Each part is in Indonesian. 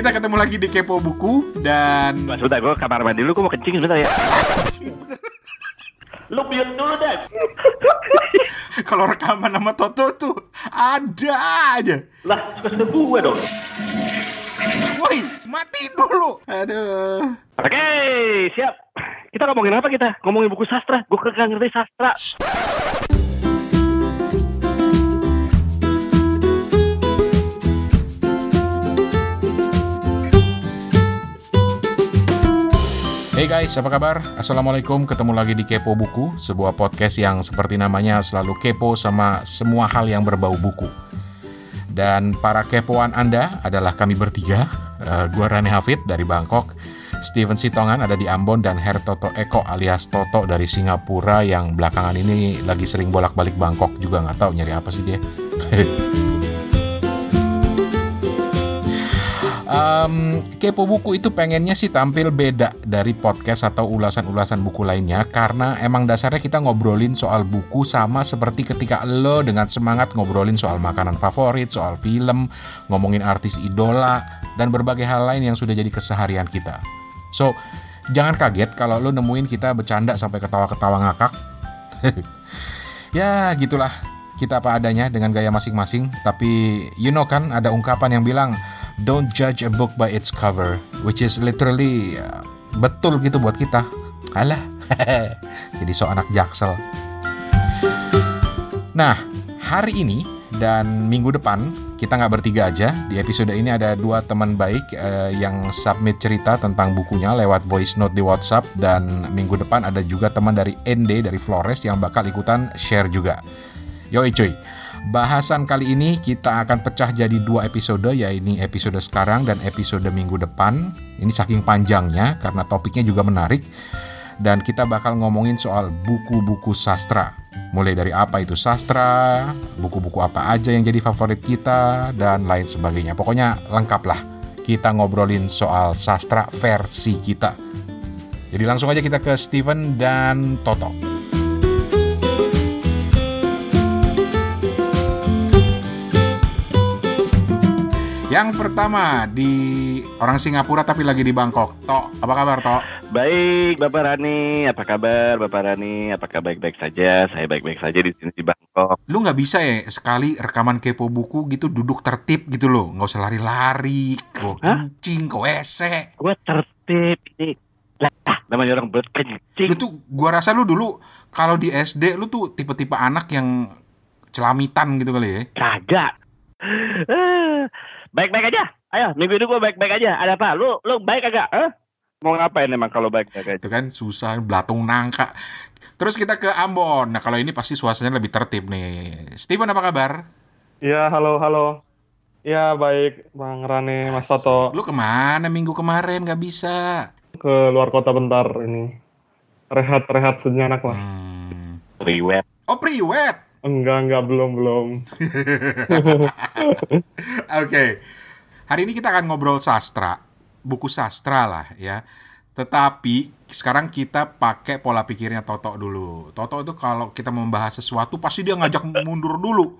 Kita ketemu lagi di Kepo Buku dan... Sebentar, gue kamar mandi dulu, gue mau kencing sebentar ya. Lu biar dulu deh. Kalau rekaman sama Toto tuh ada aja. Lah, suka-suka gue dong. Woi, matiin dulu. Aduh. Oke, siap. Kita ngomongin apa kita? Ngomongin buku sastra. Gue kagak ngerti sastra. Shh. Hey guys, apa kabar? Assalamualaikum, ketemu lagi di Kepo Buku, sebuah podcast yang seperti namanya selalu kepo sama semua hal yang berbau buku. Dan para kepoan Anda adalah kami bertiga, gue Rani Hafid dari Bangkok, Steven Sitongan ada di Ambon, dan Her Toto Eko alias Toto dari Singapura yang belakangan ini lagi sering bolak-balik Bangkok juga, nggak tahu nyari apa sih dia. Kepo Buku itu pengennya sih tampil beda dari podcast atau ulasan-ulasan buku lainnya, karena emang dasarnya kita ngobrolin soal buku sama seperti ketika lo dengan semangat ngobrolin soal makanan favorit, soal film, ngomongin artis idola, dan berbagai hal lain yang sudah jadi keseharian kita. So, jangan kaget kalau lo nemuin kita bercanda sampai ketawa-ketawa ngakak. Ya, gitulah. Kita apa adanya dengan gaya masing-masing. Tapi, you know kan, ada ungkapan yang bilang don't judge a book by its cover, which is literally betul gitu buat kita. Alah, jadi so anak jaksel. Nah, hari ini dan minggu depan kita nggak bertiga aja. Di episode ini ada dua teman baik yang submit cerita tentang bukunya lewat voice note di WhatsApp. Dan minggu depan ada juga teman dari ND dari Flores yang bakal ikutan share juga. Yoi cuy. Bahasan kali ini kita akan pecah jadi dua episode, yaitu episode sekarang dan episode minggu depan. Ini saking panjangnya karena topiknya juga menarik. Dan kita bakal ngomongin soal buku-buku sastra. Mulai dari apa itu sastra, buku-buku apa aja yang jadi favorit kita, dan lain sebagainya. Pokoknya lengkap lah. Kita ngobrolin soal sastra versi kita. Jadi langsung aja kita ke Steven dan Toto. Yang pertama di orang Singapura tapi lagi di Bangkok. Tok, apa kabar Tok? Baik, Bapak Rani. Apa kabar Bapak Rani? Apakah baik-baik saja? Saya baik-baik saja di sini di Bangkok. Lu nggak bisa ya sekali rekaman Kepo Buku gitu duduk tertib gitu loh. Nggak usah lari-lari, kencing, ke WC. Gua tertib ini. Lah, namanya orang berkencing. Lu tuh, gua rasa lu dulu kalau di SD lu tuh tipe-tipe anak yang celamitan gitu kali ya? Kagak. Baik-baik aja. Ayo, minggu ini gue baik-baik aja. Ada apa? Lu baik agak? Hah? Mau ngapain emang kalau baik-baik aja? Itu kan susah, belatung nangka. Terus kita ke Ambon. Nah, kalau ini pasti suasananya lebih tertib nih. Steven, apa kabar? Ya, halo. Ya, baik. Bang Rane, Mas Toto. Lu kemana minggu kemarin? Gak bisa. Ke luar kota bentar ini. Rehat-rehat sejenak lah. Priwet. Oh, priwet. Enggak, belum. Oke. Hari ini kita akan ngobrol sastra, buku sastra lah ya. Tetapi sekarang kita pakai pola pikirnya Toto dulu. Toto itu kalau kita membahas sesuatu pasti dia ngajak mundur dulu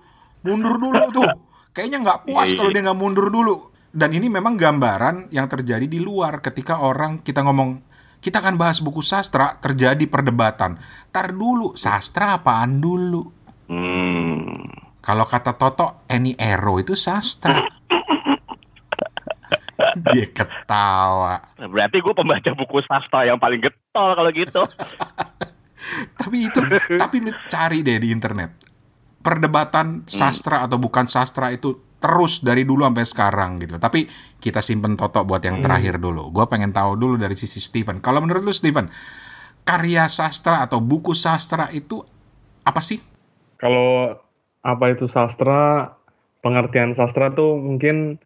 tuh. Kayaknya nggak puas kalau dia nggak mundur dulu. Dan ini memang gambaran yang terjadi di luar ketika orang kita ngomong kita akan bahas buku sastra, terjadi perdebatan. Tar dulu, sastra apaan dulu? Kalau kata Toto, Any Ero itu sastra. Dia ketawa. Berarti gue pembaca buku sastra yang paling getol kalau gitu. Tapi lu cari deh di internet. Perdebatan sastra atau bukan sastra itu terus dari dulu sampai sekarang gitu. Tapi kita simpen Toto buat yang terakhir dulu. Gue pengen tahu dulu dari sisi Steven. Kalau menurut lu Steven, karya sastra atau buku sastra itu apa sih? Kalau apa itu sastra, pengertian sastra tuh mungkin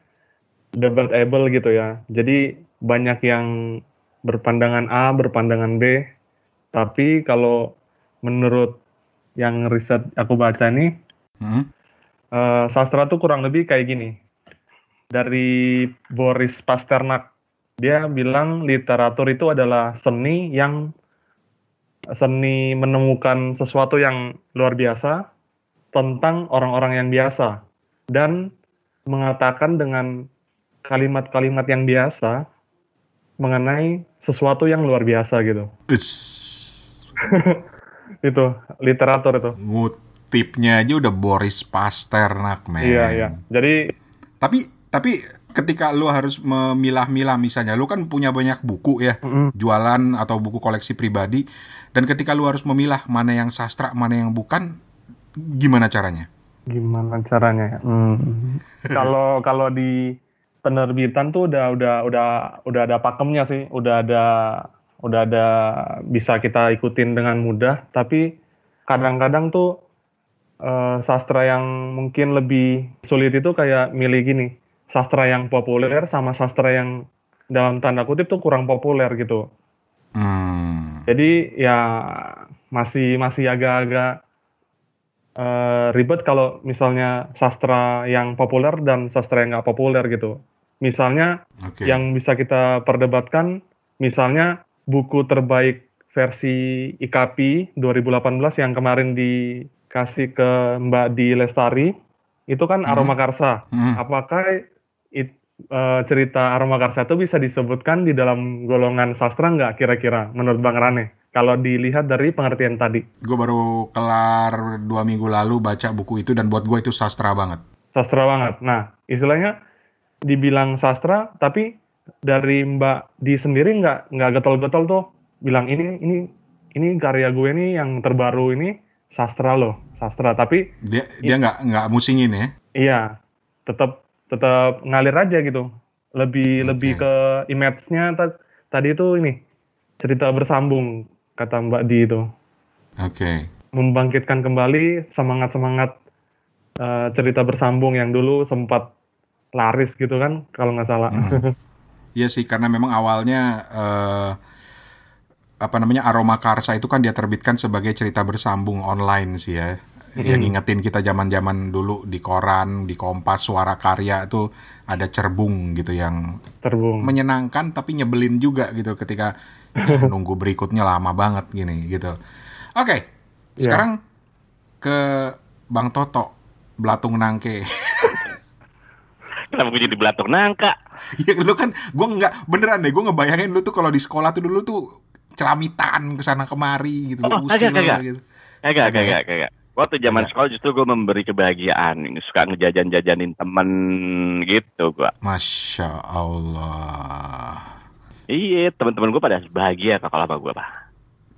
debatable gitu ya. Jadi banyak yang berpandangan A, berpandangan B. Tapi kalau menurut yang riset aku baca nih, sastra tuh kurang lebih kayak gini. Dari Boris Pasternak, dia bilang literatur itu adalah seni menemukan sesuatu yang luar biasa tentang orang-orang yang biasa dan mengatakan dengan kalimat-kalimat yang biasa mengenai sesuatu yang luar biasa gitu. Itu literatur itu. Ngutipnya aja udah Boris Pasternak, men. Iya. Jadi tapi ketika lu harus memilah-milah, misalnya lu kan punya banyak buku ya, jualan atau buku koleksi pribadi, dan ketika lu harus memilah mana yang sastra, mana yang bukan, gimana caranya? Kalau di penerbitan tuh udah ada pakemnya sih, udah ada bisa kita ikutin dengan mudah. Tapi kadang-kadang tuh sastra yang mungkin lebih sulit itu kayak milih gini, sastra yang populer sama sastra yang dalam tanda kutip tuh kurang populer gitu. Jadi ya masih agak-agak ribet kalau misalnya sastra yang populer dan sastra yang nggak populer gitu. Misalnya yang bisa kita perdebatkan, misalnya buku terbaik versi IKAPI 2018 yang kemarin dikasih ke Mbak Dee Lestari, itu kan Aroma Karsa. Apakah cerita Aroma Karsa itu bisa disebutkan di dalam golongan sastra nggak kira-kira menurut Bang Rane? Kalau dilihat dari pengertian tadi. Gue baru kelar 2 minggu lalu baca buku itu, dan buat gue itu sastra banget. Sastra banget. Nah, istilahnya dibilang sastra, tapi dari Mbak Dee sendiri nggak getol-getol tuh bilang ini karya gue nih yang terbaru ini sastra loh, sastra. Tapi dia nggak musingin ya? Iya, tetap ngalir aja gitu. Lebih ke image-nya tadi itu ini cerita bersambung, kata Mbak Dee itu. Membangkitkan kembali semangat-semangat cerita bersambung yang dulu sempat laris gitu kan, kalau nggak salah. Iya sih, karena memang awalnya Aroma Karsa itu kan dia terbitkan sebagai cerita bersambung online sih ya. Yang ngingetin kita zaman-zaman dulu di koran, di Kompas, Suara Karya itu ada cerbung gitu yang menyenangkan tapi nyebelin juga gitu ketika nunggu berikutnya lama banget gini gitu. Sekarang ke Bang Toto Belatung Nangke. Kenapa gue jadi belatung nangka? Ya lu kan, gue nggak, beneran deh, gue ngebayangin lu tuh kalau di sekolah tuh dulu tuh celamitan kesana kemari gitu. Agak. Waktu zaman sekolah justru gue memberi kebahagiaan, suka ngejajan-jajanin temen gitu gue. Masya Allah. Iya, teman-teman gue pada bahagia kalau sama gue, Pak.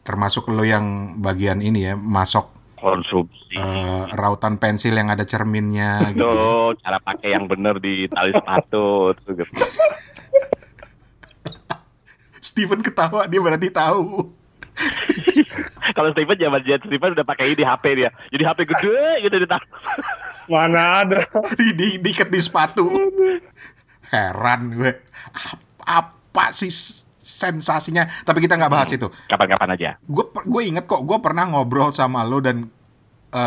Termasuk lo yang bagian ini ya, masuk konsumsi rautan pensil yang ada cerminnya gitu. Tuh, cara pakai yang bener di tali sepatu. Steven ketawa, dia berarti tahu. Kalau Steven Steven udah pakai ini HP dia. Jadi HP gede gitu ditaruh. Mana ada diikat di sepatu. Heran gue. Apa sih sensasinya? Tapi kita enggak bahas itu. Kapan-kapan aja. Gue inget kok, gue pernah ngobrol sama lo dan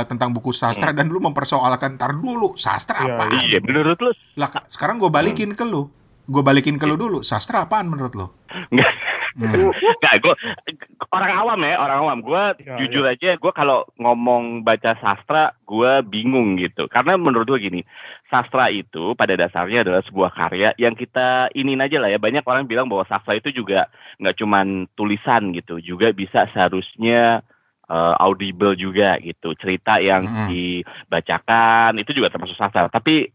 tentang buku sastra, dan lu mempersoalkan dulu sastra apaan? Iya, menurut lu. Lah, sekarang gue balikin ke lu. Lu dulu, sastra apaan menurut lu? Enggak. Nggak, gue orang awam. Gue jujur aja, gue kalau ngomong baca sastra gue bingung gitu. Karena menurut gue gini, sastra itu pada dasarnya adalah sebuah karya yang kita iniin aja lah ya. Banyak orang bilang bahwa sastra itu juga nggak cuman tulisan gitu, juga bisa seharusnya audible juga gitu. Cerita yang dibacakan itu juga termasuk sastra. Tapi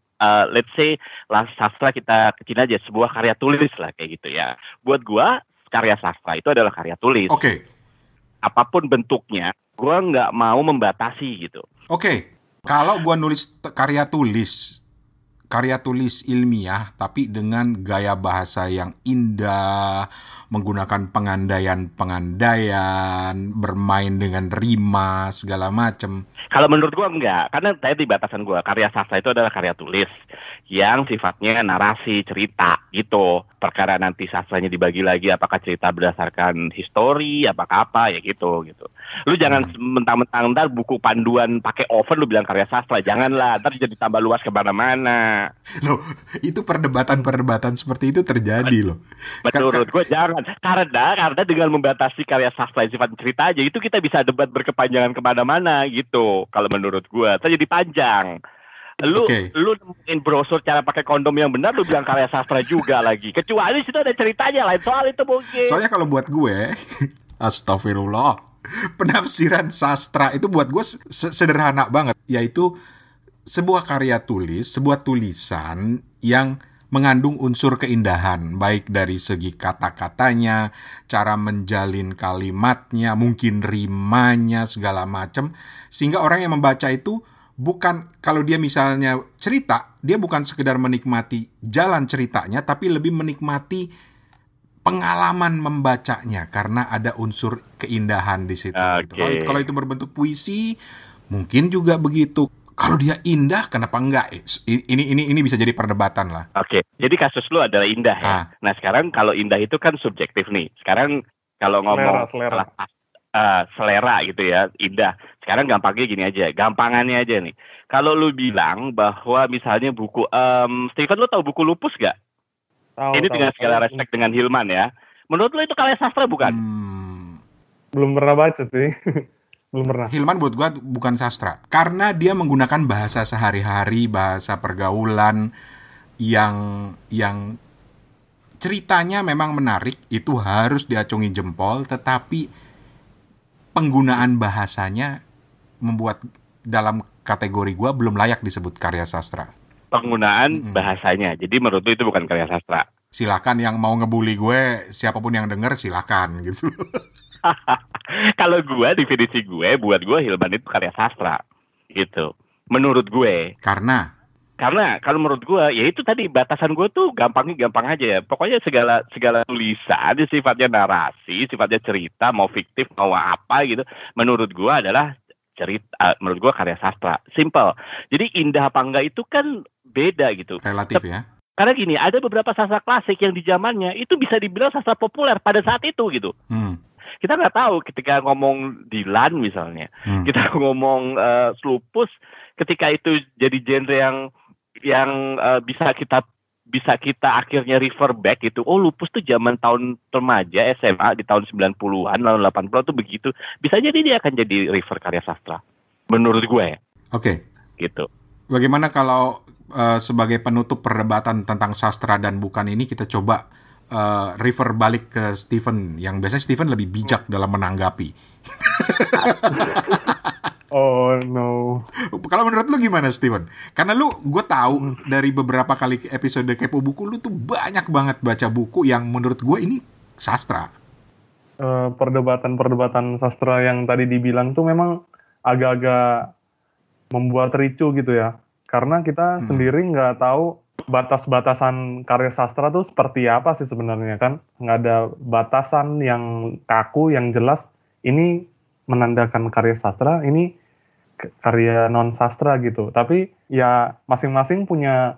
let's say lah sastra kita kecil aja, sebuah karya tulis lah kayak gitu ya. Buat gue, karya sastra itu adalah karya tulis. Apapun bentuknya, gue nggak mau membatasi gitu. Kalau gue nulis karya tulis ilmiah, tapi dengan gaya bahasa yang indah, menggunakan pengandaian, bermain dengan rima segala macem. Kalau menurut gue enggak, karena tadi batasan gue, karya sastra itu adalah karya tulis yang sifatnya narasi, cerita gitu. Perkara nanti sastranya dibagi lagi, apakah cerita berdasarkan histori, apakah apa ya gitu. Lu jangan mentang-mentang ntar buku panduan pakai oven lu bilang karya sastra. Janganlah, ntar jadi tambah luas kemana-mana. Loh, itu perdebatan seperti itu terjadi loh. Menurut gue jangan, karena dengan membatasi karya sastra yang sifat cerita aja, itu kita bisa debat berkepanjangan kemana-mana gitu. Kalau menurut gue, ntar jadi panjang. Lu nemuin brosur cara pakai kondom yang benar, lu bilang karya sastra juga lagi. Kecuali situ ada ceritanya lain soal itu mungkin. Soalnya kalau buat gue, astagfirullah, penafsiran sastra itu buat gue sederhana banget, yaitu sebuah karya tulis, sebuah tulisan yang mengandung unsur keindahan, baik dari segi kata-katanya, cara menjalin kalimatnya, mungkin rimanya, segala macam, sehingga orang yang membaca itu bukan, kalau dia misalnya cerita, dia bukan sekedar menikmati jalan ceritanya, tapi lebih menikmati pengalaman membacanya, karena ada unsur keindahan di situ. Okay. Kalau itu berbentuk puisi, mungkin juga begitu. Kalau dia indah, kenapa enggak? Ini bisa jadi perdebatan lah. Oke, jadi kasus lu adalah indah ya. Nah sekarang kalau indah itu kan subjektif nih. Sekarang kalau ngomong selera gitu ya, indah. Sekarang gampangnya gini aja, gampangannya aja nih. Kalau lu bilang bahwa misalnya buku, Steven, lu tahu buku Lupus gak? Tahu, dengan segala respek dengan Hilman ya. Menurut lu itu karya sastra bukan? Belum pernah baca sih. Belum pernah. Hilman buat gua bukan sastra. Karena dia menggunakan bahasa sehari-hari, bahasa pergaulan yang ceritanya memang menarik, itu harus diacungi jempol, tetapi penggunaan bahasanya membuat dalam kategori gue belum layak disebut karya sastra. Penggunaan bahasanya. Jadi menurut lu itu bukan karya sastra. Silakan yang mau ngebully gue, siapapun yang denger silakan gitu. Kalau gue, definisi gue, buat gue Hilman itu karya sastra gitu. Menurut gue. Karena? Karena kalau menurut gue, ya itu tadi batasan gue tuh gampang aja ya. Pokoknya segala tulisan, sifatnya narasi, sifatnya cerita, mau fiktif, mau apa gitu. Menurut gue adalah cerita, menurut gue karya sastra. Simple. Jadi indah apa enggak itu kan beda gitu. Relatif ya. Karena gini, ada beberapa sastra klasik yang di zamannya itu bisa dibilang sastra populer pada saat itu gitu. Kita nggak tahu ketika ngomong Dylan misalnya. Kita ngomong Lupus, ketika itu jadi genre yang bisa kita akhirnya refer back gitu. Oh, Lupus tuh zaman tahun remaja SMA di tahun 90-an, tahun 80-an tuh begitu. Bisa jadi dia akan jadi refer karya sastra. Menurut gue. Oke. Gitu. Bagaimana kalau sebagai penutup perdebatan tentang sastra dan bukan ini kita coba refer balik ke Steven, yang biasanya Steven lebih bijak dalam menanggapi. Oh no. Kalau menurut lu gimana Steven? Karena lu, gue tahu dari beberapa kali episode Kepo Buku lu tuh banyak banget baca buku yang menurut gue ini sastra. Perdebatan sastra yang tadi dibilang tuh memang agak-agak membuat ricu gitu ya. Karena kita sendiri nggak tahu batas-batasan karya sastra tuh seperti apa sih sebenarnya kan. Nggak ada batasan yang kaku, yang jelas. Ini menandakan karya sastra, ini karya non sastra gitu. Tapi ya masing-masing punya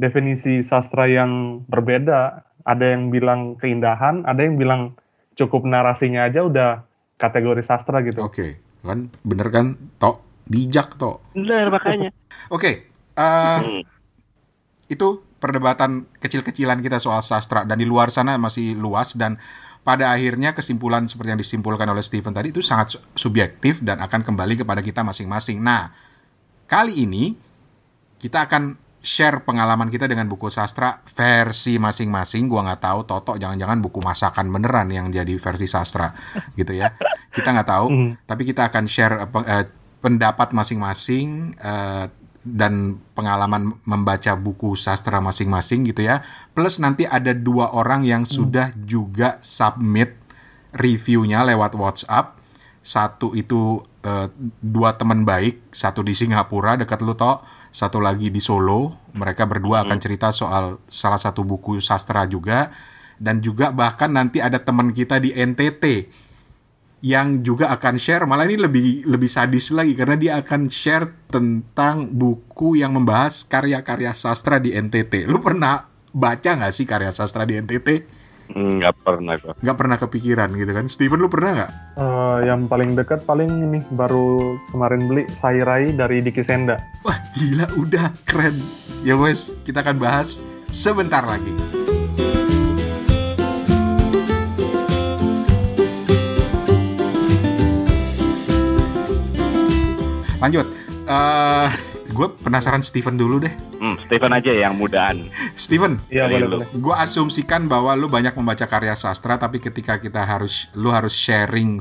definisi sastra yang berbeda. Ada yang bilang keindahan, ada yang bilang cukup narasinya aja udah kategori sastra gitu. Oke, kan bener kan, Tok? Bijak, Tok. Bener, makanya. Oke, itu perdebatan kecil-kecilan kita soal sastra. Dan di luar sana masih luas, dan pada akhirnya kesimpulan seperti yang disimpulkan oleh Steven tadi itu sangat subjektif dan akan kembali kepada kita masing-masing. Nah, kali ini kita akan share pengalaman kita dengan buku sastra versi masing-masing. Gua nggak tahu, Toto jangan-jangan buku masakan beneran yang jadi versi sastra gitu ya. Kita nggak tahu, tapi kita akan share pendapat masing-masing dan pengalaman membaca buku sastra masing-masing gitu ya. Plus nanti ada dua orang yang sudah juga submit reviewnya lewat WhatsApp. Satu itu dua teman baik, satu di Singapura dekat lu Tok, satu lagi di Solo. Mereka berdua akan cerita soal salah satu buku sastra juga. Dan juga bahkan nanti ada teman kita di NTT yang juga akan share, malah ini lebih sadis lagi karena dia akan share tentang buku yang membahas karya-karya sastra di NTT. Lu pernah baca nggak sih karya sastra di NTT? Nggak pernah kok. Nggak pernah kepikiran gitu kan? Steven, lu pernah nggak? Yang paling dekat paling ini baru kemarin beli Sairai dari Diki Senda. Wah gila, udah keren. Ya wes, kita akan bahas sebentar lagi. Lanjut, Gue penasaran Steven dulu deh. Steven aja yang mudaan. Steven, ya, gue asumsikan bahwa lu banyak membaca karya sastra, tapi ketika kita harus, lu harus sharing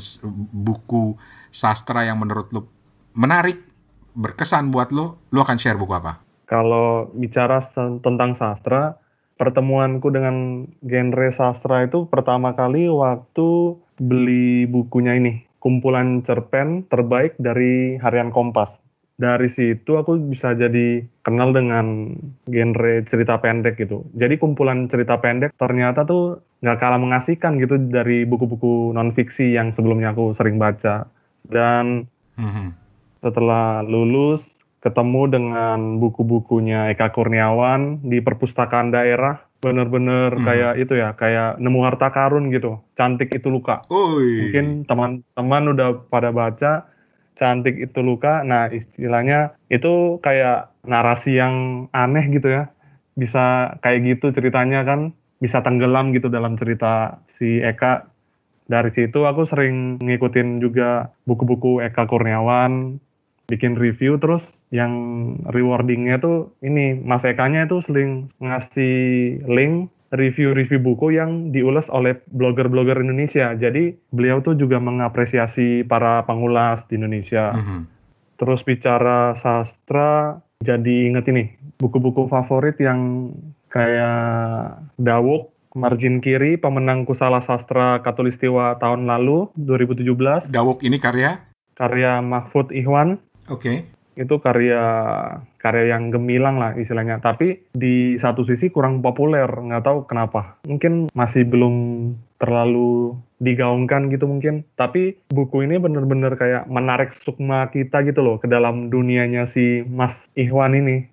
buku sastra yang menurut lu menarik, berkesan buat lu, lu akan share buku apa? Kalau bicara tentang sastra, pertemuanku dengan genre sastra itu pertama kali waktu beli bukunya ini, kumpulan cerpen terbaik dari Harian Kompas. Dari situ aku bisa jadi kenal dengan genre cerita pendek gitu. Jadi kumpulan cerita pendek ternyata tuh gak kalah mengasihkan gitu dari buku-buku non-fiksi yang sebelumnya aku sering baca. Dan setelah lulus ketemu dengan buku-bukunya Eka Kurniawan di perpustakaan daerah. Bener-bener kayak itu ya, kayak nemu harta karun gitu. Cantik Itu Luka. Oi. Mungkin teman-teman udah pada baca Cantik Itu Luka. Nah, istilahnya itu kayak narasi yang aneh gitu ya. Bisa kayak gitu ceritanya kan. Bisa tenggelam gitu dalam cerita si Eka. Dari situ aku sering ngikutin juga buku-buku Eka Kurniawan. Bikin review, terus yang rewardingnya tuh ini. Mas Eka-nya itu sering ngasih link review-review buku yang diulas oleh blogger-blogger Indonesia. Jadi beliau tuh juga mengapresiasi para pengulas di Indonesia. Terus bicara sastra, jadi inget ini buku-buku favorit yang kayak Dawuk, Margin Kiri, pemenang Kusala Sastra Katulistiwa tahun lalu 2017. Dawuk ini karya Mahfud Ihwan. Oke. Itu karya yang gemilang lah istilahnya, tapi di satu sisi kurang populer, nggak tahu kenapa. Mungkin masih belum terlalu digaungkan gitu mungkin, tapi buku ini bener-bener kayak menarik sukma kita gitu loh ke dalam dunianya si Mas Ihwan ini.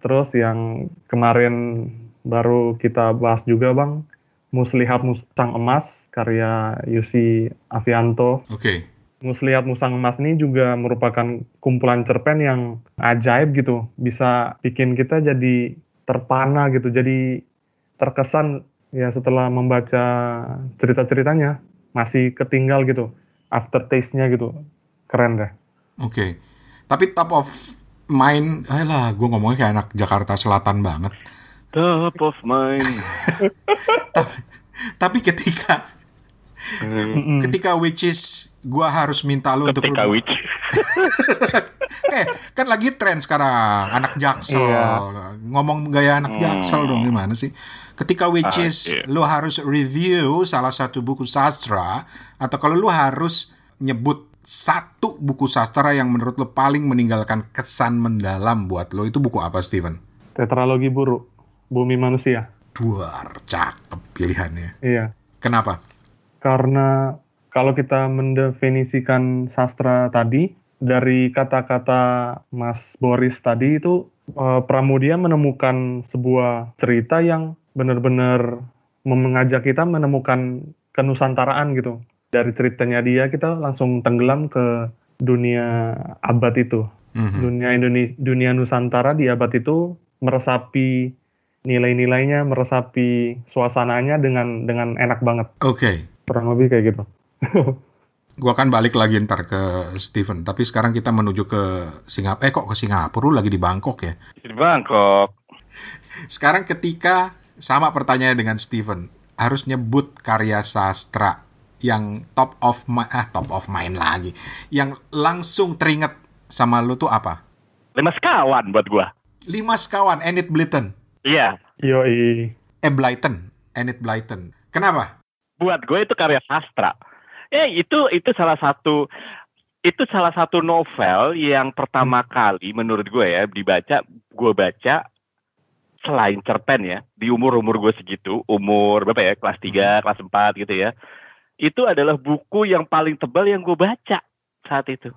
Terus yang kemarin baru kita bahas juga Bang, Muslihat Musang Emas karya Yusi Afianto. Oke. Muslihat Musang Emas ini juga merupakan kumpulan cerpen yang ajaib gitu. Bisa bikin kita jadi terpana gitu. Jadi terkesan ya setelah membaca cerita-ceritanya. Masih ketinggal gitu. Aftertaste-nya gitu. Keren deh. Oke. Tapi top of mind, ayolah gue ngomongnya kayak anak Jakarta Selatan banget. Top of mind. tapi ketika which is gua harus minta lu untuk which. Kan lagi tren sekarang anak Jaksel. Ngomong gaya anak Jaksel dong, gimana sih? Ketika which is lu harus review salah satu buku sastra, atau kalau lu harus nyebut satu buku sastra yang menurut lu paling meninggalkan kesan mendalam buat lu, itu buku apa, Steven? Tetralogi Buruk, Bumi Manusia. Duar, cakep pilihannya. Iya. Kenapa? Karena kalau kita mendefinisikan sastra tadi, dari kata-kata Mas Boris tadi itu, Pramudia menemukan sebuah cerita yang benar-benar mengajak kita menemukan kenusantaraan gitu. Dari ceritanya dia, kita langsung tenggelam ke dunia abad itu. Dunia Indonesia, dunia Nusantara di abad itu meresapi nilai-nilainya, meresapi suasananya dengan enak banget. Okay. Kurang lebih kayak gitu. Gua akan balik lagi ntar ke Steven, tapi sekarang kita menuju ke Singapura. Kok ke Singapura? Lu lagi di Bangkok ya? Di Bangkok. Sekarang ketika sama pertanyaannya dengan Steven, harus nyebut karya sastra yang top of mind lagi, yang langsung teringat sama lu tuh apa? Lima Sekawan buat gua. Lima Sekawan, Enid Blyton. Iya. Yoi. Enid Blyton. Kenapa? Buat gue itu karya sastra. Itu salah satu novel yang pertama kali menurut gue ya gue baca selain cerpen ya, di umur gue segitu, umur berapa ya, kelas 3, kelas 4 gitu ya. Itu adalah buku yang paling tebal yang gue baca saat itu.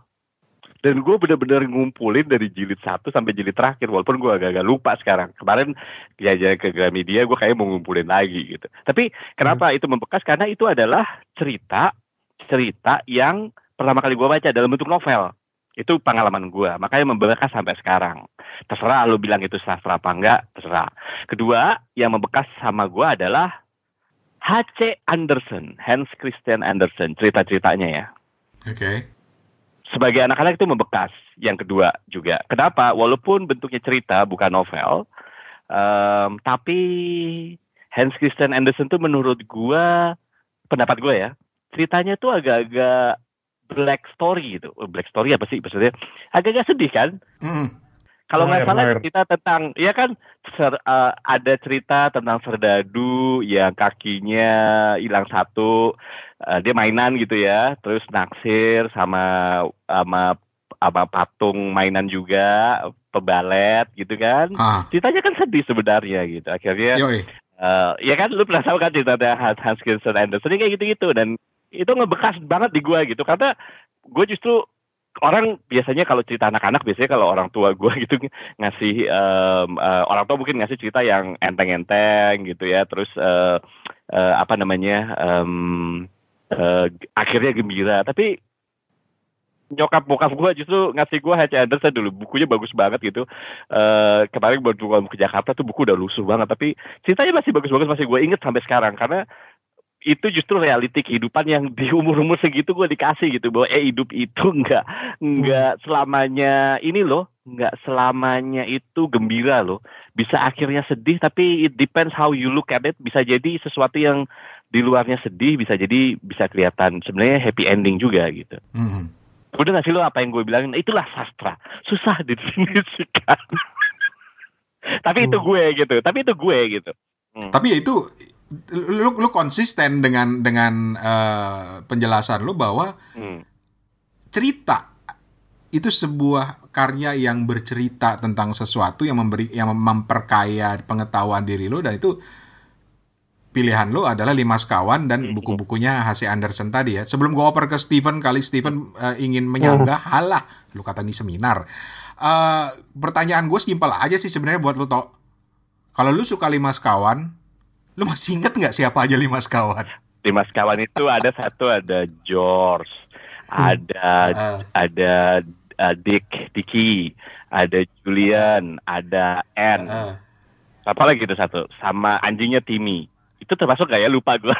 Dan gue benar-benar ngumpulin dari jilid 1 sampai jilid terakhir, walaupun gue agak-agak lupa sekarang. Kemarin jalan ke Gramedia, gue kayaknya mau ngumpulin lagi gitu. Tapi kenapa itu membekas? Karena itu adalah cerita yang pertama kali gue baca dalam bentuk novel. Itu pengalaman gue, makanya membekas sampai sekarang. Terserah lo bilang itu sastra apa enggak, terserah. Kedua, yang membekas sama gue adalah H.C. Andersen, Hans Christian Andersen, cerita-ceritanya ya. Oke. Sebagai anak-anak itu membekas. yang kedua juga. Kenapa? Walaupun bentuknya cerita bukan novel, tapi Hans Christian Andersen tuh menurut gua, pendapat gua ya, ceritanya tuh agak-agak black story gitu. Black story apa sih maksudnya? Agak-agak sedih kan? Kalau nggak salah cerita tentang, ya kan ada cerita tentang serdadu yang kakinya hilang satu, dia mainan gitu ya, terus naksir sama patung mainan juga, pebalet gitu kan. Ceritanya kan sedih sebenarnya gitu. Akhirnya, ya kan lu pernah tahu kan cerita Hans Christian Andersen kayak gitu-gitu, dan itu ngebekas banget di gue gitu, karena gue justru orang biasanya kalau cerita anak-anak, biasanya kalau orang tua gue gitu ngasih orang tua mungkin ngasih cerita yang enteng-enteng gitu ya, terus akhirnya gembira. Tapi nyokap bokap gue justru ngasih gue H.C. Andersen dulu, bukunya bagus banget gitu. Kemarin baru ke Jakarta tuh buku udah lusuh banget, tapi ceritanya masih bagus-bagus, masih gue inget sampai sekarang, karena itu justru realiti kehidupan yang di umur-umur segitu gue dikasih gitu, bahwa hidup itu nggak selamanya ini loh, nggak selamanya itu gembira loh, bisa akhirnya sedih, tapi it depends how you look at it. Bisa jadi sesuatu yang di luarnya sedih, bisa jadi bisa kelihatan sebenarnya happy ending juga gitu. Udah ngasih lo apa yang gue bilangin, itulah sastra, susah didefinisikan. tapi itu gue gitu. Tapi ya itu lu konsisten dengan penjelasan lu bahwa cerita itu sebuah karya yang bercerita tentang sesuatu yang memperkaya pengetahuan diri lu, dan itu pilihan lu adalah Lima Sekawan dan buku-bukunya H.C. Andersen tadi ya. Sebelum gua oper ke Steven, kali Steven ingin menyanggah, halah lu kata ini seminar. Pertanyaan gua simpel aja sih sebenarnya buat lu, Tok. Kalau lu suka Lima Sekawan, lu masih inget nggak siapa aja Lima Sekawan? Lima Sekawan itu ada satu, ada George, ada Dicky, ada Julian, ada Anne, apa lagi itu satu, sama anjingnya Timmy. Itu termasuk gak ya? Lupa gue.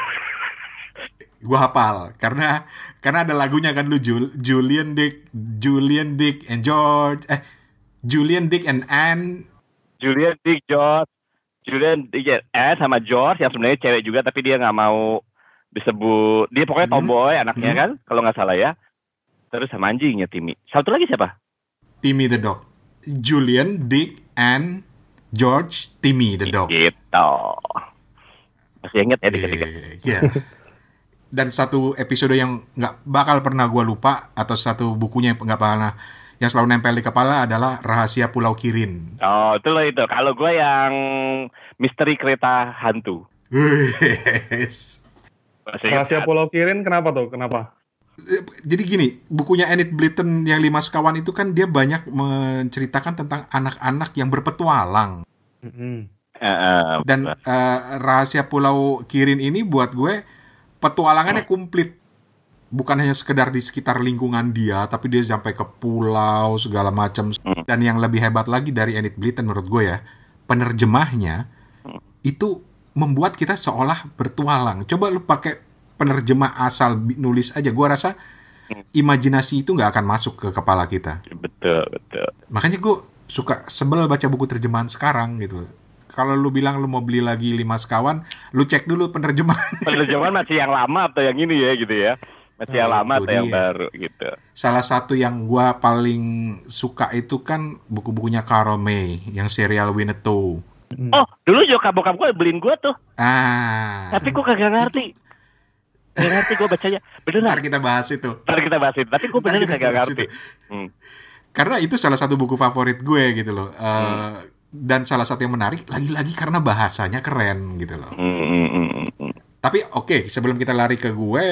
Gue hafal karena ada lagunya kan lu, Julian, Dick and Anne. Julian, Dick, George. Julian sama George yang sebenarnya cewek juga, tapi dia nggak mau disebut, dia pokoknya tomboy anaknya kan, kalau nggak salah ya. Terus sama anjingnya Timmy. Satu lagi siapa? Timmy the dog. Julian, Dick, Anne, George, Timmy the dog. Gitu. Masih ingat ya tiga-tiga. Iya. Dan satu episode yang nggak bakal pernah gue lupa, atau satu bukunya yang nggak pernah, yang selalu nempel di kepala adalah Rahasia Pulau Kirin. Oh, itu loh itu. Kalau gue yang misteri kereta hantu. Yes. Rahasia Pulau Kirin kenapa tuh? Kenapa? Jadi gini, bukunya Enid Blyton yang Lima Sekawan itu kan dia banyak menceritakan tentang anak-anak yang berpetualang. Dan Rahasia Pulau Kirin ini buat gue petualangannya komplit. Bukan hanya sekedar di sekitar lingkungan dia, tapi dia sampai ke pulau segala macam. Dan yang lebih hebat lagi dari Enid Blyton menurut gue ya, penerjemahnya itu membuat kita seolah bertualang. Coba lu pakai penerjemah asal nulis aja, gue rasa imajinasi itu nggak akan masuk ke kepala kita. Betul. Makanya gue suka sebel baca buku terjemahan sekarang gitu. Kalau lu bilang lu mau beli lagi Lima Sekawan, lu cek dulu penerjemahan. Penerjemahan masih yang lama atau yang ini ya gitu ya. Masih alamat yang baru gitu. Salah satu yang gua paling suka itu kan buku-bukunya Carol May yang serial Winnetou. Oh, dulu juga bokap gua beliin gua tuh. Tapi gua kagak ngerti. Gak ngerti gua bacanya. Beneran. Ntar kita bahas itu. Tapi gua beneran kagak ngerti. Karena itu salah satu buku favorit gue gitu loh. Dan salah satu yang menarik lagi-lagi karena bahasanya keren gitu loh. Tapi oke, sebelum kita lari ke gue,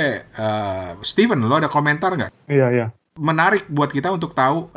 Steven, lo ada komentar nggak? Iya. Menarik buat kita untuk tahu.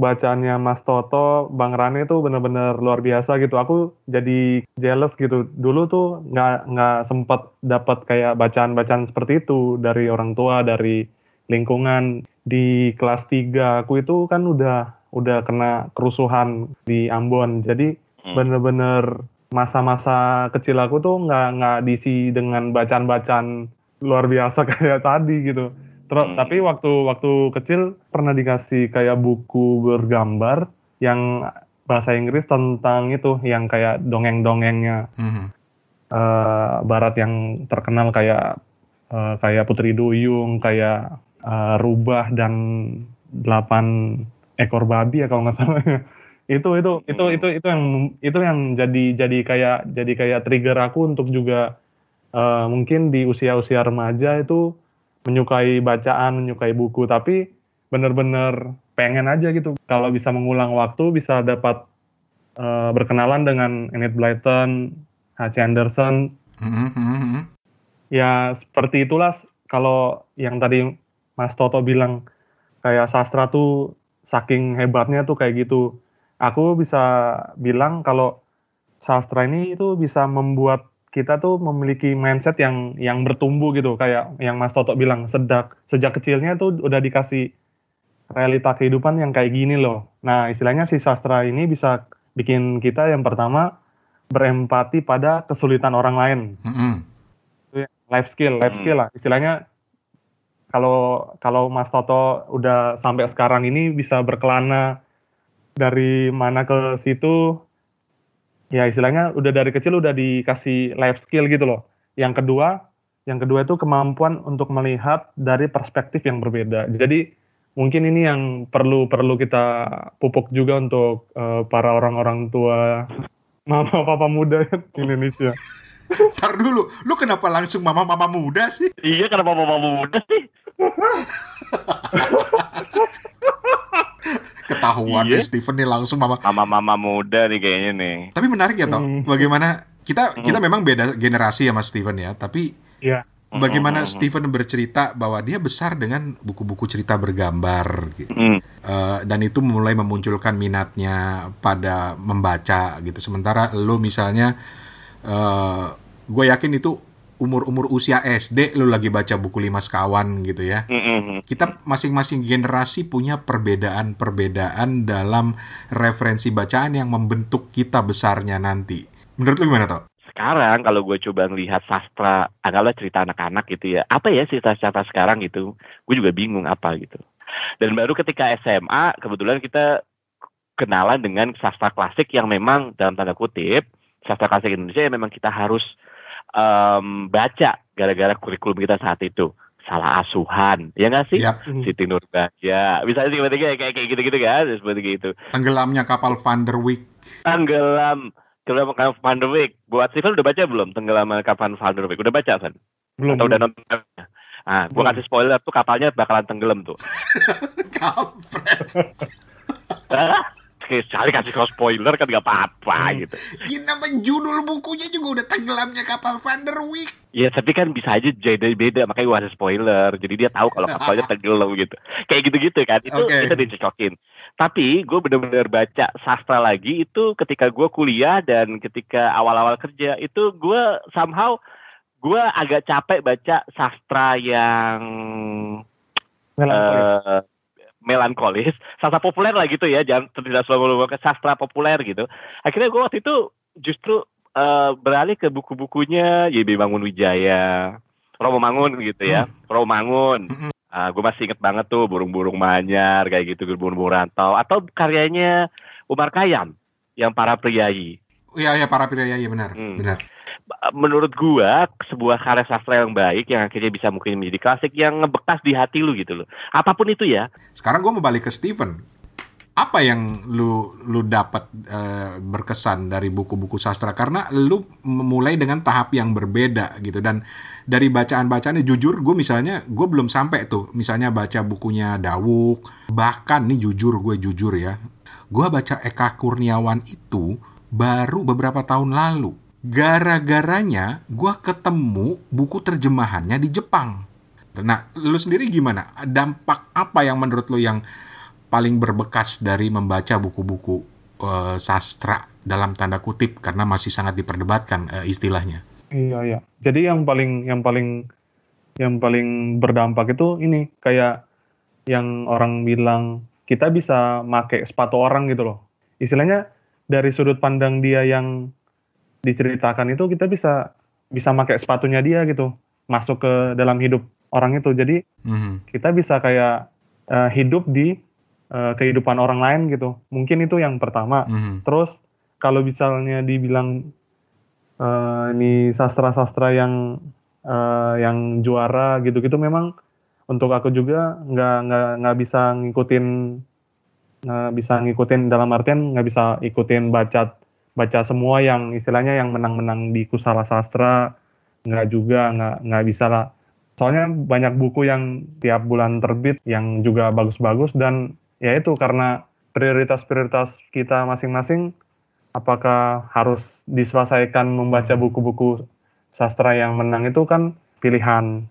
Bacaannya Mas Toto, Bang Rane itu benar-benar luar biasa gitu. Aku jadi jealous gitu. Dulu tuh nggak sempat dapat kayak bacaan-bacaan seperti itu dari orang tua, dari lingkungan. Di kelas 3 aku itu kan udah kena kerusuhan di Ambon. Jadi benar-benar masa-masa kecil aku tuh nggak diisi dengan bacaan-bacaan luar biasa kayak tadi gitu. Tapi waktu kecil pernah dikasih kayak buku bergambar yang bahasa Inggris tentang itu, yang kayak dongeng-dongengnya barat yang terkenal kayak Putri Duyung, kayak Rubah dan 8 ekor babi ya kalau nggak salah. Itu yang jadi kayak trigger aku untuk juga mungkin di usia-usia remaja itu menyukai bacaan, menyukai buku, tapi benar-benar pengen aja gitu. Kalau bisa mengulang waktu, bisa dapat berkenalan dengan Enid Blyton, H.C. Andersen. Ya seperti itulah, kalau yang tadi Mas Toto bilang kayak sastra tuh saking hebatnya tuh kayak gitu. Aku bisa bilang kalau sastra ini itu bisa membuat kita tuh memiliki mindset yang bertumbuh gitu. Kayak yang Mas Toto bilang, sejak kecilnya tuh udah dikasih realita kehidupan yang kayak gini loh. Nah, istilahnya si sastra ini bisa bikin kita yang pertama berempati pada kesulitan orang lain. Itu life skill lah. Istilahnya kalau Mas Toto udah sampai sekarang ini bisa berkelana dari mana ke situ, ya istilahnya udah dari kecil udah dikasih life skill gitu loh. Yang kedua itu kemampuan untuk melihat dari perspektif yang berbeda. Jadi mungkin ini yang perlu kita pupuk juga untuk para orang-orang tua, mama-papa muda Indonesia. Ntar dulu, lu kenapa langsung mama-mama muda sih? Iya, kenapa mama-mama muda sih? Ketahuan nih Steven nih langsung mama-mama muda nih kayaknya nih. Tapi menarik ya toh, bagaimana kita memang beda generasi ya Mas Steven ya, tapi yeah. Bagaimana Steven bercerita bahwa dia besar dengan buku-buku cerita bergambar gitu. Dan itu mulai memunculkan minatnya pada membaca gitu. Sementara lo misalnya gue yakin itu umur usia SD lu lagi baca buku Lima Sekawan gitu ya. Kita masing-masing generasi punya perbedaan-perbedaan dalam referensi bacaan yang membentuk kita besarnya nanti. Menurut lu gimana toh? Sekarang kalau gue coba ngelihat sastra, anggaplah cerita anak-anak gitu ya. Apa ya cerita-cerita sekarang gitu? Gue juga bingung apa gitu. Dan baru ketika SMA kebetulan kita kenalan dengan sastra klasik yang memang dalam tanda kutip sastra klasik Indonesia yang memang kita harus baca gara-gara kurikulum kita saat itu. Salah Asuhan, ya nggak sih? Yep. Siti Nurbaya, misalnya tiba-tiba kayak gitu-gitu kan, seperti itu. Tenggelamnya Kapal Van Der Wijk. Tenggelamnya Kapal Van Der Wijk. Buat Steven udah baca belum? Tenggelamnya Kapal Van Der Wijk udah baca kan? Belum. Atau udah nonton? Ah, gua kasih spoiler tuh kapalnya bakalan tenggelam tuh. Kampret. Sekali kasih kau spoiler kan gak apa-apa gitu. Ya namanya judul bukunya juga udah Tenggelamnya Kapal Van Der Wijk. Ya tapi kan bisa aja jadi beda, makanya gue kasih spoiler. Jadi dia tahu kalau kapalnya tenggelam gitu. Kayak gitu-gitu kan, itu kita dicocokin. Tapi gue benar-benar baca sastra lagi itu ketika gue kuliah dan ketika awal-awal kerja. Itu gue somehow, gue agak capek baca sastra yang melankolis, sastra populer lah gitu ya, jangan tidak selalu ke sastra populer gitu. Akhirnya gue waktu itu justru beralih ke buku-bukunya YB Mangunwijaya, Romo Mangun gitu ya, Romo Mangun. Gue masih inget banget tuh Burung-Burung Manyar kayak gitu, Burung-Burung Rantau, atau karyanya Umar Khayyam yang Para Priyayi. Iya Para Priyayi benar, benar. Menurut gua sebuah karya sastra yang baik yang akhirnya bisa mungkin menjadi klasik yang ngebekas di hati lu gitu loh. Apapun itu ya. Sekarang gua mau balik ke Steven. Apa yang lu dapat berkesan dari buku-buku sastra karena lu memulai dengan tahap yang berbeda gitu, dan dari bacaan-bacaannya jujur gue belum sampai tuh misalnya baca bukunya Dawuk, bahkan nih jujur ya. Gua baca Eka Kurniawan itu baru beberapa tahun lalu. Gara-garanya gue ketemu buku terjemahannya di Jepang. Nah, lu sendiri gimana? Dampak apa yang menurut lu yang paling berbekas dari membaca buku-buku sastra dalam tanda kutip karena masih sangat diperdebatkan istilahnya? Iya. Jadi yang paling berdampak itu ini kayak yang orang bilang kita bisa make sepatu orang gitu loh. Istilahnya dari sudut pandang dia yang diceritakan itu kita bisa pakai sepatunya dia gitu, masuk ke dalam hidup orang itu. Jadi kita bisa kayak hidup di kehidupan orang lain gitu. Mungkin itu yang pertama. Terus kalau misalnya dibilang ini sastra-sastra yang juara gitu-gitu, memang untuk aku juga nggak bisa ngikutin, dalam artian nggak bisa ikutin baca semua yang istilahnya yang menang-menang di Kusala Sastra, nggak bisa lah. Soalnya banyak buku yang tiap bulan terbit yang juga bagus-bagus, dan ya itu karena prioritas-prioritas kita masing-masing, apakah harus diselesaikan membaca buku-buku sastra yang menang itu kan pilihan.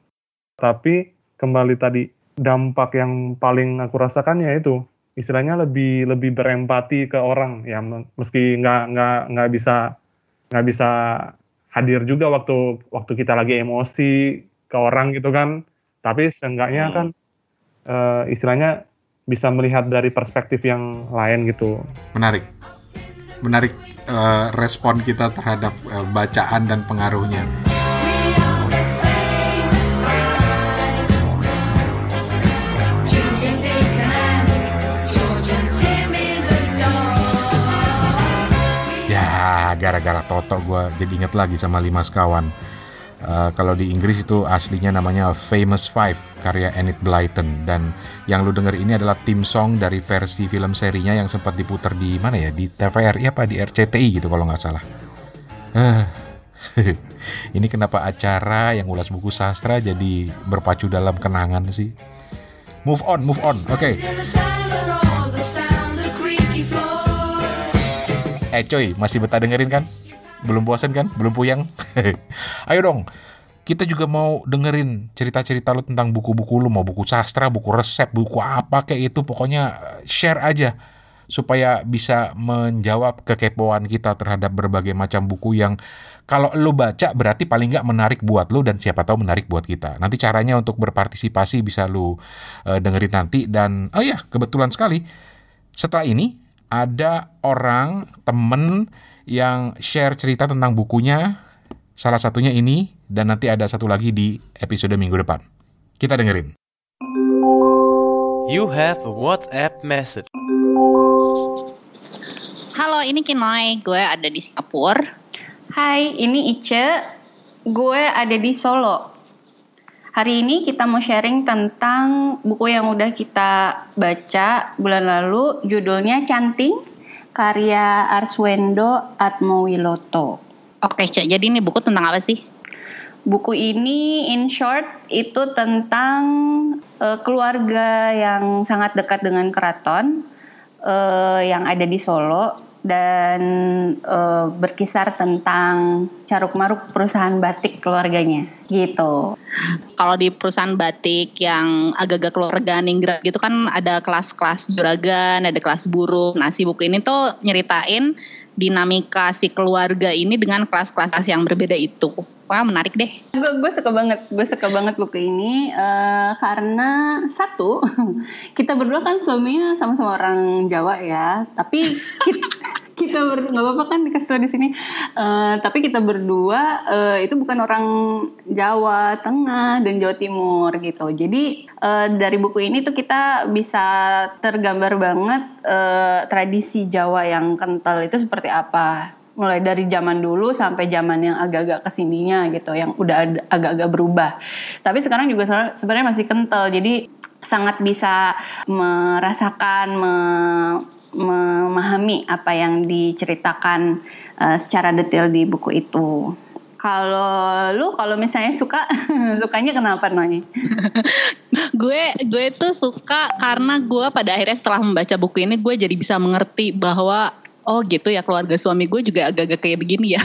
Tapi kembali tadi, dampak yang paling aku rasakan yaitu istilahnya lebih berempati ke orang, ya meski nggak bisa hadir juga waktu kita lagi emosi ke orang gitu kan, tapi seenggaknya kan istilahnya bisa melihat dari perspektif yang lain gitu. Menarik respon kita terhadap bacaan dan pengaruhnya. Ya, gara-gara Toto gue jadi inget lagi sama Lima Sekawan. Kalau di Inggris itu aslinya namanya Famous Five, karya Enid Blyton. Dan yang lu denger ini adalah theme song dari versi film serinya yang sempat diputar di mana ya? Di TVRI apa di RCTI gitu kalau nggak salah. Ini kenapa acara yang ulas buku sastra jadi berpacu dalam kenangan sih? Move on, oke. Coy, masih betah dengerin kan? Belum bosan kan? Belum puyeng? Ayo dong, kita juga mau dengerin cerita-cerita lu tentang buku-buku lu. Mau buku sastra, buku resep, buku apa kayak itu. Pokoknya share aja, supaya bisa menjawab kekepoan kita terhadap berbagai macam buku yang kalau lu baca berarti paling nggak menarik buat lu, dan siapa tahu menarik buat kita. Nanti caranya untuk berpartisipasi bisa lu dengerin nanti. Dan oh ya, kebetulan sekali setelah ini ada orang, temen yang share cerita tentang bukunya, salah satunya ini, dan nanti ada satu lagi di episode minggu depan. Kita dengerin. You have a WhatsApp message. Halo, ini Kinoy, gue ada di Singapura. Hai, ini Ice, gue ada di Solo. Hari ini kita mau sharing tentang buku yang udah kita baca bulan lalu, judulnya Canting, karya Arswendo Atmowiloto. Oke, Cak. Jadi ini buku tentang apa sih? Buku ini in short itu tentang keluarga yang sangat dekat dengan keraton yang ada di Solo, dan berkisar tentang caruk-maruk perusahaan batik keluarganya gitu. Kalau di perusahaan batik yang agak-agak keluarga Ningrat gitu kan ada kelas-kelas juragan, ada kelas buruh. Nah si buku ini tuh nyeritain dinamika si keluarga ini dengan kelas-kelas yang berbeda itu. Wah menarik deh. Gue suka banget buku ini karena satu, kita berdua kan suaminya sama-sama orang Jawa ya, tapi kita berdua nggak apa-apa kan dikasih tahu di sini. Tapi kita berdua itu bukan orang Jawa Tengah dan Jawa Timur gitu. Jadi dari buku ini tuh kita bisa tergambar banget tradisi Jawa yang kental itu seperti apa. Mulai dari zaman dulu sampai zaman yang agak-agak kesininya gitu, yang udah agak-agak berubah. Tapi sekarang juga sebenarnya masih kental, jadi sangat bisa merasakan, memahami apa yang diceritakan secara detail di buku itu. Kalau lu, kalau misalnya sukanya kenapa Noy? gue tuh suka karena gue pada akhirnya setelah membaca buku ini gue jadi bisa mengerti bahwa oh gitu ya, keluarga suami gue juga agak-agak kayak begini ya.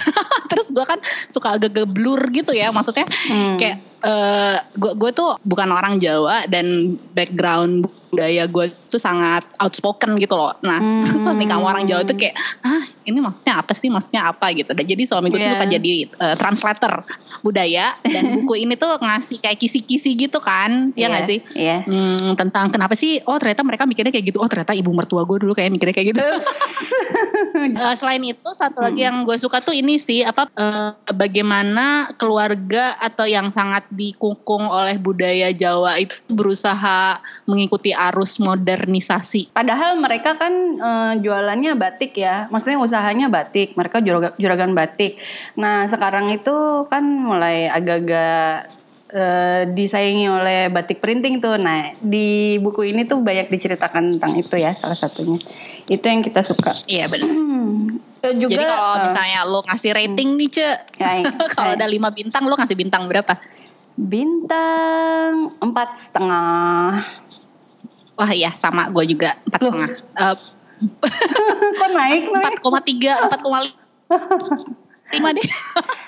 Terus gue kan suka agak-agak blur gitu ya. Maksudnya kayak gue tuh bukan orang Jawa, dan background budaya gue tuh sangat outspoken gitu loh. Nah terus nih kamu orang Jawa tuh kayak ini maksudnya apa sih, maksudnya apa gitu. Dan jadi suami gue tuh suka jadi translator budaya. Dan buku ini tuh ngasih kayak kisi-kisi gitu kan. Iya gak sih? Yeah. Tentang kenapa sih, oh ternyata mereka mikirnya kayak gitu. Oh ternyata ibu mertua gue dulu kayak mikirnya kayak gitu. Selain itu satu lagi yang gue suka tuh ini sih, apa bagaimana keluarga atau yang sangat dikungkung oleh budaya Jawa itu berusaha mengikuti arus modernisasi. Padahal mereka kan jualannya batik ya, maksudnya usahanya batik, mereka juragan batik. Nah sekarang itu kan mulai agak-agak disaingi oleh batik printing tuh. Nah, di buku ini tuh banyak diceritakan tentang itu ya, salah satunya. Itu yang kita suka. Iya, benar. Juga, jadi kalau misalnya lo ngasih rating nih, Ce. Kalau ada 5 bintang, lo ngasih bintang berapa? Bintang 4,5. Wah, iya sama, gue juga 4,5. Kok naik? 4,3, 4,5. 5 deh.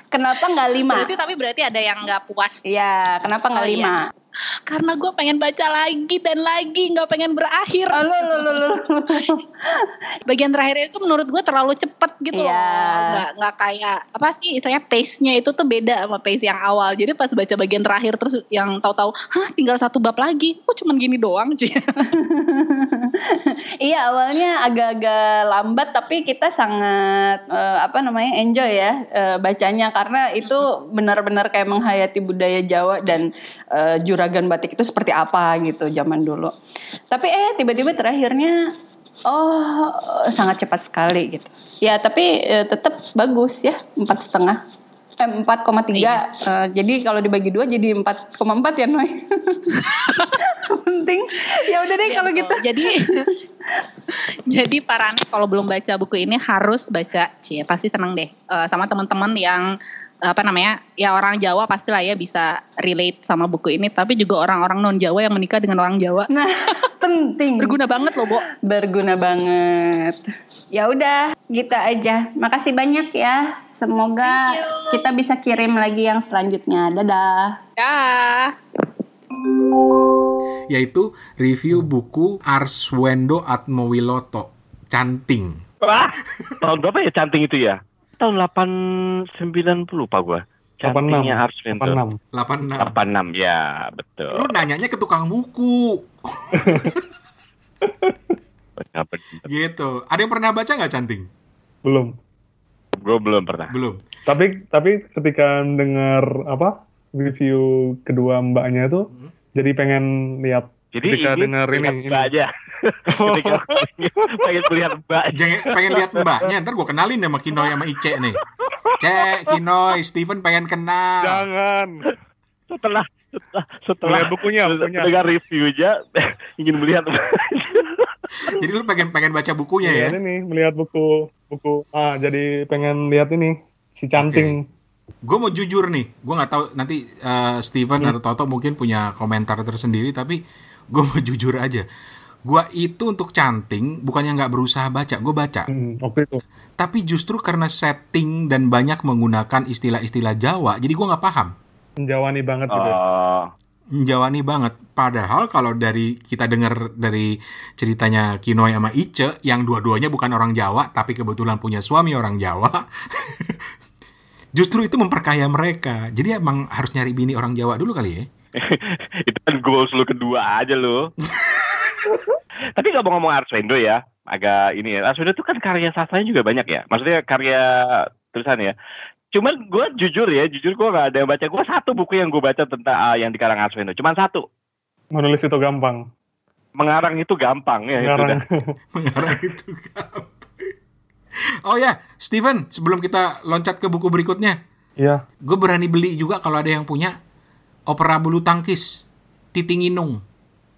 Kenapa gak 5? Berarti ada yang gak puas. Iya, kenapa gak 5? Iya. Karena gue pengen baca lagi dan lagi, gak pengen berakhir. Bagian terakhir itu menurut gue terlalu cepet gitu loh. Gak kayak, apa sih istilahnya, pace-nya itu tuh beda sama pace yang awal. Jadi pas baca bagian terakhir terus yang tahu-tahu, hah tinggal 1 bab lagi, kok cuman gini doang sih. Iya, awalnya agak-agak lambat, tapi kita sangat enjoy ya bacanya. Karena itu benar-benar kayak menghayati budaya Jawa dan juragan batik itu seperti apa gitu zaman dulu. Tapi tiba-tiba terakhirnya sangat cepat sekali gitu. Ya tapi tetap bagus ya, 4,5. 4,3. Iya. Jadi kalau dibagi 2 jadi 4,4 ya, Noy. Penting. Ya udah deh ya, kalau gitu. Jadi para kalau belum baca buku ini harus baca. Cie, pasti senang deh. Sama teman-teman yang orang Jawa pastilah ya bisa relate sama buku ini, tapi juga orang-orang non Jawa yang menikah dengan orang Jawa. Nah, penting. Berguna banget loh, Bo. Berguna banget. Ya udah, gitu aja. Makasih banyak ya. Semoga kita bisa kirim lagi yang selanjutnya. Dadah. Dah. Yaitu review buku Arswendo Atmowiloto, Canting. Wah, tahun berapa ya Canting itu ya? Tahun 890 lupa gue. Cantingnya Arswendo 86 ya, betul. Lu nanyanya ke tukang buku. Gitu. Ada yang pernah baca gak Canting? Belum. Gue belum pernah. Belum. Tapi ketika dengar review kedua mbaknya itu jadi pengen lihat. Jadi ketika dengar ini aja. Ketika pengen lihat Mbak. Jangan pengen lihat Mbaknya, ntar gue kenalin sama Kinoy sama Ice nih. Cek Kinoy, Steven pengen kenal. Jangan. Setelah bukunya. Dengar reviewnya ingin melihat. Jadi lu pengen baca bukunya ya? Iya nih, melihat buku. Ah, jadi pengen lihat ini si Canting. Okay. Gue mau jujur nih, gue nggak tahu nanti Steven atau Toto mungkin punya komentar tersendiri, tapi gue mau jujur aja. Gue itu untuk Canting bukannya nggak berusaha baca, gue baca. Oke tuh. Tapi justru karena setting dan banyak menggunakan istilah-istilah Jawa, jadi gue nggak paham. Menjawani banget gitu. Menjawani banget. Padahal kalau dari kita dengar dari ceritanya Kinoy sama Ice, yang dua-duanya bukan orang Jawa, tapi kebetulan punya suami orang Jawa, justru itu memperkaya mereka. Jadi emang harus nyari bini orang Jawa dulu kali ya? Itu kan goals lu kedua aja lu. Tapi gak mau ngomong Arswendo ya, agak ini ya. Arswendo itu kan karya sastranya juga banyak ya. Maksudnya karya tulisan ya. Cuman gue jujur gue gak ada yang baca. Gue 1 buku yang gue baca tentang yang dikarang Arswendo, cuman 1. Menulis itu gampang. Mengarang itu gampang ya. Mengarang itu gampang. Oh ya, Steven, sebelum kita loncat ke buku berikutnya. Iya. Gue berani beli juga kalau ada yang punya, Opera Bulu Tangkis, Titinginung.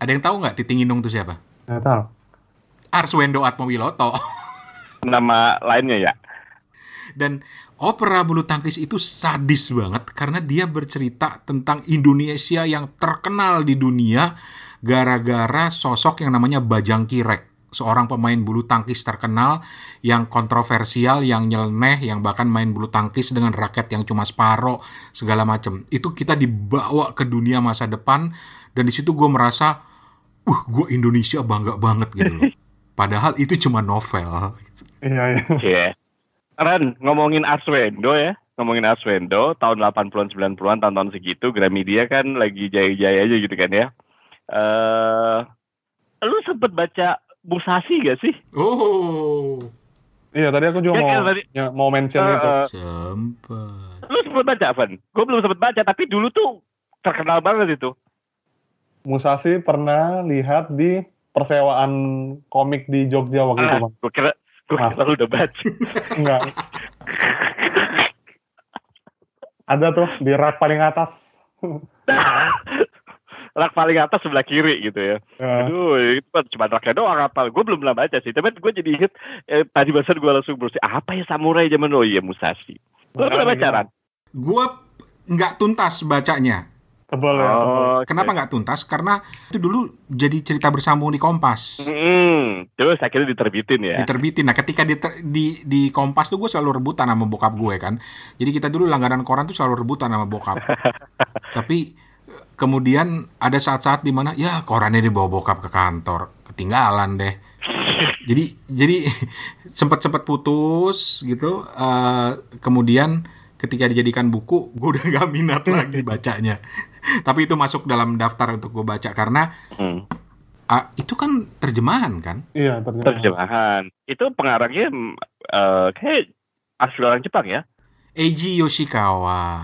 Ada yang tahu gak Titinginung itu siapa? Gak tahu. Arswendo Atmowiloto. Nama lainnya ya. Dan Opera Bulu Tangkis itu sadis banget karena dia bercerita tentang Indonesia yang terkenal di dunia gara-gara sosok yang namanya Bajangkirek, seorang pemain bulu tangkis terkenal yang kontroversial, yang nyeleneh, yang bahkan main bulu tangkis dengan raket yang cuma separo segala macam. Itu kita dibawa ke dunia masa depan dan di situ gue merasa, gue Indonesia bangga banget gitu loh. Padahal itu cuma novel. Iya. Keren, ngomongin Arswendo tahun 80-an, 90-an, tahun-tahun segitu, Grammy dia kan lagi jaya-jaya aja gitu kan ya. Lu sempet baca Musashi gak sih? Oh, Iya, tadi aku juga mau mention itu. Sempat. Lu sempet baca, Van? Gue belum sempet baca, tapi dulu tuh terkenal banget itu. Musashi pernah lihat di persewaan komik di Jogja waktu itu, Bang. Gue kira lu udah baca. Enggak. Ada tuh, di rak paling atas. Rak paling atas sebelah kiri gitu ya. Aduh, itu cuma raknya doang apa. Gue belum pernah baca sih. Tapi gue jadi inget, tadi barusan gue langsung berusaha, apa ya samurai zaman dulu? Oh iya, Musashi. Lo pernah baca, Ran? Gue nggak tuntas bacanya. Tebal. Kenapa nggak tuntas? Karena itu dulu jadi cerita bersambung di Kompas. Terus akhirnya diterbitin ya? Diterbitin. Nah, ketika di Kompas tuh gue selalu rebutan sama bokap gue kan. Jadi kita dulu langganan koran tuh selalu rebutan sama bokap. Tapi... kemudian ada saat-saat di mana ya korannya dibawa bokap ke kantor, ketinggalan deh. Jadi sempet putus gitu. Kemudian ketika dijadikan buku, gue udah gak minat lagi bacanya. Tapi itu masuk dalam daftar untuk gue baca karena itu kan terjemahan kan? Iya, terjemahan. Itu pengarangnya kayak asli orang Jepang ya? Eiji Yoshikawa.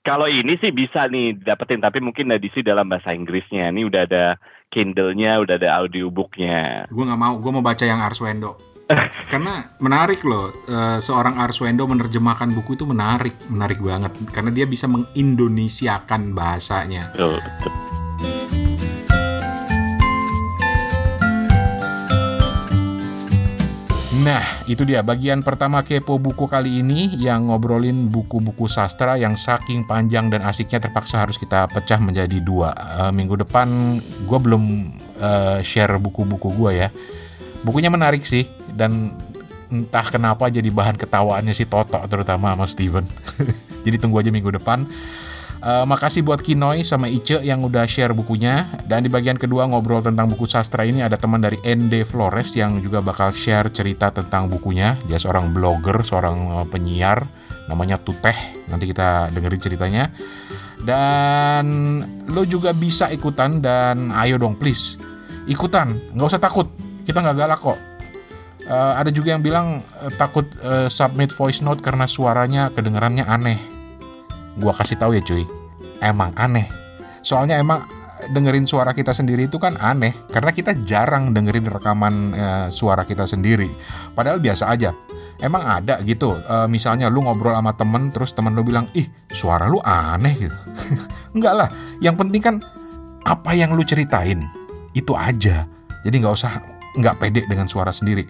Kalau ini sih bisa nih dapetin, tapi mungkin edisi dalam bahasa Inggrisnya. Ini udah ada Kindle-nya, udah ada audiobook-nya. Gue gak mau, gue mau baca yang Arswendo. Karena menarik loh, seorang Arswendo menerjemahkan buku itu menarik banget. Karena dia bisa mengindonesiakan bahasanya. Betul. Nah, itu dia bagian pertama Kepo Buku kali ini yang ngobrolin buku-buku sastra yang saking panjang dan asiknya terpaksa harus kita pecah menjadi dua. Minggu depan gue belum share buku-buku gue ya. Bukunya menarik sih dan entah kenapa jadi bahan ketawaannya si Toto terutama sama Steven. Jadi tunggu aja minggu depan. Makasih buat Kinoy sama Ice yang udah share bukunya. Dan di bagian kedua ngobrol tentang buku sastra ini ada teman dari ND Flores yang juga bakal share cerita tentang bukunya. Dia seorang blogger, seorang penyiar, namanya Tuteh. Nanti kita dengerin ceritanya. Dan lo juga bisa ikutan dan ayo dong please ikutan, gak usah takut, kita gak galak kok. Ada juga yang bilang takut submit voice note karena suaranya kedengerannya aneh. Gua kasih tahu ya cuy, emang aneh. Soalnya emang dengerin suara kita sendiri itu kan aneh, karena kita jarang dengerin rekaman suara kita sendiri. Padahal biasa aja. Emang ada gitu, misalnya lu ngobrol sama temen, terus temen lu bilang, ih suara lu aneh gitu. Enggak lah, yang penting kan apa yang lu ceritain, itu aja. Jadi gak usah nggak pede dengan suara sendiri.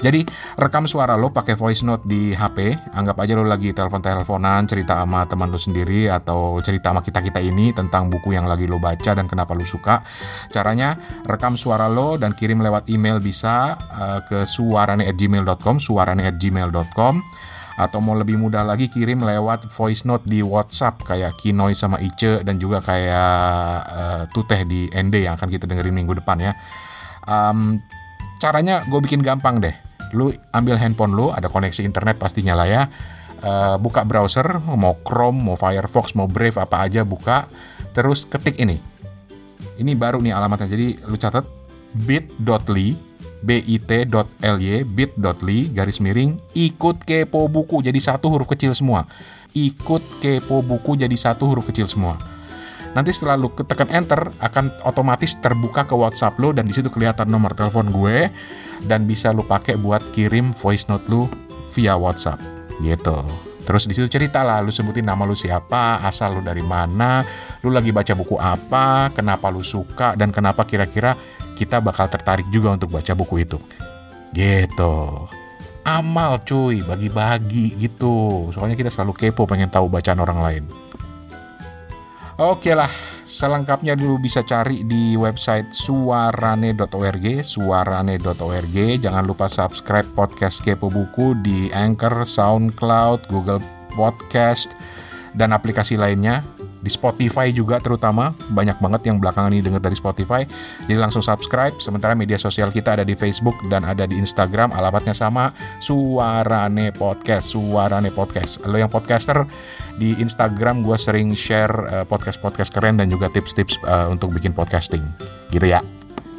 Jadi rekam suara lo pakai voice note di HP. Anggap aja lo lagi telepon-teleponan, cerita sama teman lo sendiri atau cerita sama kita-kita ini tentang buku yang lagi lo baca dan kenapa lo suka. Caranya rekam suara lo dan kirim lewat email bisa ke suarane@gmail.com, suarane@gmail.com. Atau mau lebih mudah lagi kirim lewat voice note di WhatsApp kayak Kinoy sama Ice dan juga kayak Tuteh di ND yang akan kita dengerin minggu depan ya. Caranya gue bikin gampang deh. Lu ambil handphone lu, ada koneksi internet pastinya lah ya. Buka browser, mau Chrome, mau Firefox, mau Brave, apa aja buka. Terus ketik ini. Ini baru nih alamatnya. Jadi lu catat bit.ly ikut Kepo Buku jadi satu huruf kecil semua. Ikut Kepo Buku jadi satu huruf kecil semua. Nanti setelah lu tekan enter akan otomatis terbuka ke WhatsApp lu dan di situ kelihatan nomor telepon gue dan bisa lu pakai buat kirim voice note lu via WhatsApp gitu. Terus di situ cerita lah, lu sebutin nama lu siapa, asal lu dari mana, lu lagi baca buku apa, kenapa lu suka dan kenapa kira-kira kita bakal tertarik juga untuk baca buku itu. Gitu. Amal cuy, bagi-bagi gitu. Soalnya kita selalu kepo pengen tahu bacaan orang lain. Oke lah, selengkapnya dulu bisa cari di website suarane.org, suarane.org. Jangan lupa subscribe podcast Kepo Buku di Anchor, SoundCloud, Google Podcast, dan aplikasi lainnya. Di Spotify juga terutama, banyak banget yang belakangan ini dengar dari Spotify. Jadi langsung subscribe, sementara media sosial kita ada di Facebook dan ada di Instagram. Alamatnya sama, Suarane Podcast, Suarane Podcast. Lo yang podcaster, di Instagram gue sering share podcast-podcast keren dan juga tips-tips untuk bikin podcasting. Gitu ya,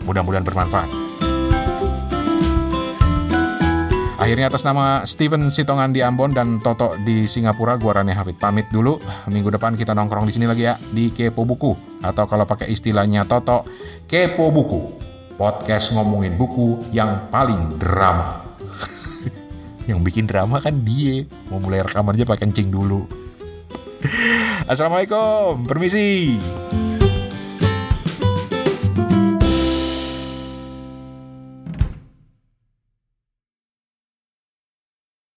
mudah-mudahan bermanfaat. Akhirnya atas nama Steven Sitongan di Ambon dan Toto di Singapura, gua Rani Hafid pamit dulu. Minggu depan kita nongkrong di sini lagi ya, di Kepo Buku, atau kalau pakai istilahnya Toto, Kepo Buku, podcast ngomongin buku yang paling drama. Yang bikin drama kan dia. Mau mulai rekaman aja pakai kencing dulu. Assalamualaikum, permisi.